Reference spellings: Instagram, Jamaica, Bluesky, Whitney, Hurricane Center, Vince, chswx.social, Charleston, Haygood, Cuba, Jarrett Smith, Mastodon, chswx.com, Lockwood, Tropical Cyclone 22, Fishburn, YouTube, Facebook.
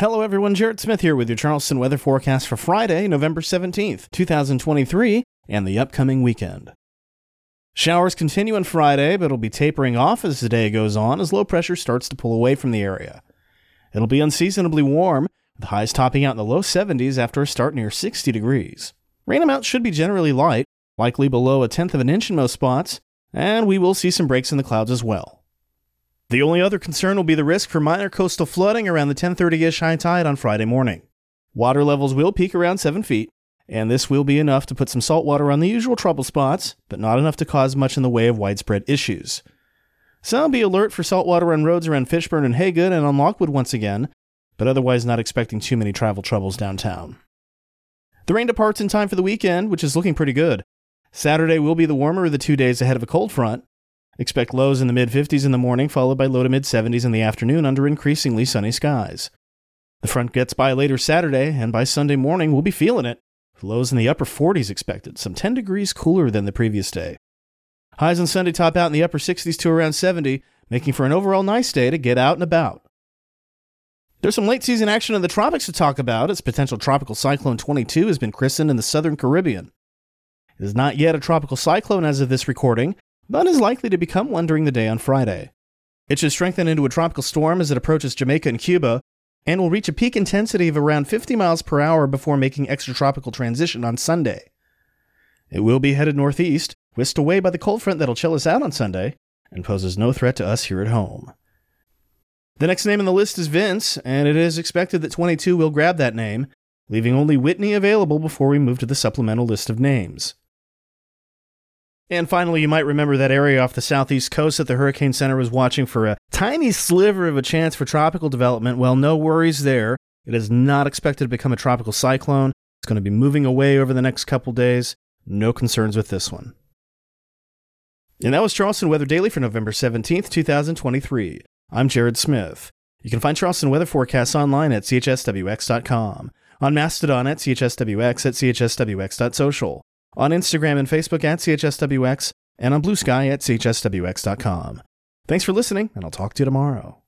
Hello everyone, Jarrett Smith here with your Charleston weather forecast for Friday, November 17th, 2023, and the upcoming weekend. Showers continue on Friday, but it'll be tapering off as the day goes on as low pressure starts to pull away from the area. It'll be unseasonably warm, with highs topping out in the low 70s after a start near 60 degrees. Rain amounts should be generally light, likely below a tenth of an inch in most spots, and we will see some breaks in the clouds as well. The only other concern will be the risk for minor coastal flooding around the 10:30-ish high tide on Friday morning. Water levels will peak around 7 feet, and this will be enough to put some salt water on the usual trouble spots, but not enough to cause much in the way of widespread issues. So be alert for salt water on roads around Fishburn and Haygood and on Lockwood once again, but otherwise not expecting too many travel troubles downtown. The rain departs in time for the weekend, which is looking pretty good. Saturday will be the warmer of the 2 days ahead of a cold front. Expect lows in the mid-50s in the morning, followed by low to mid-70s in the afternoon under increasingly sunny skies. The front gets by later Saturday, and by Sunday morning we'll be feeling it, with lows in the upper 40s expected, some 10 degrees cooler than the previous day. Highs on Sunday top out in the upper 60s to around 70, making for an overall nice day to get out and about. There's some late-season action in the tropics to talk about, as potential Tropical Cyclone 22 has been christened in the southern Caribbean. It is not yet a tropical cyclone as of this recording, but is likely to become one during the day on Friday. It should strengthen into a tropical storm as it approaches Jamaica and Cuba, and will reach a peak intensity of around 50 miles per hour before making extratropical transition on Sunday. It will be headed northeast, whisked away by the cold front that'll chill us out on Sunday, and poses no threat to us here at home. The next name on the list is Vince, and it is expected that 22 will grab that name, leaving only Whitney available before we move to the supplemental list of names. And finally, you might remember that area off the southeast coast that the Hurricane Center was watching for a tiny sliver of a chance for tropical development. Well, no worries there. It is not expected to become a tropical cyclone. It's going to be moving away over the next couple days. No concerns with this one. And that was Charleston Weather Daily for November 17th, 2023. I'm Jarrett Smith. You can find Charleston weather forecasts online at chswx.com, on Mastodon at chswx, at chswx.social. on Instagram and Facebook at chswx, and on Bluesky at chswx.com. Thanks for listening, and I'll talk to you tomorrow.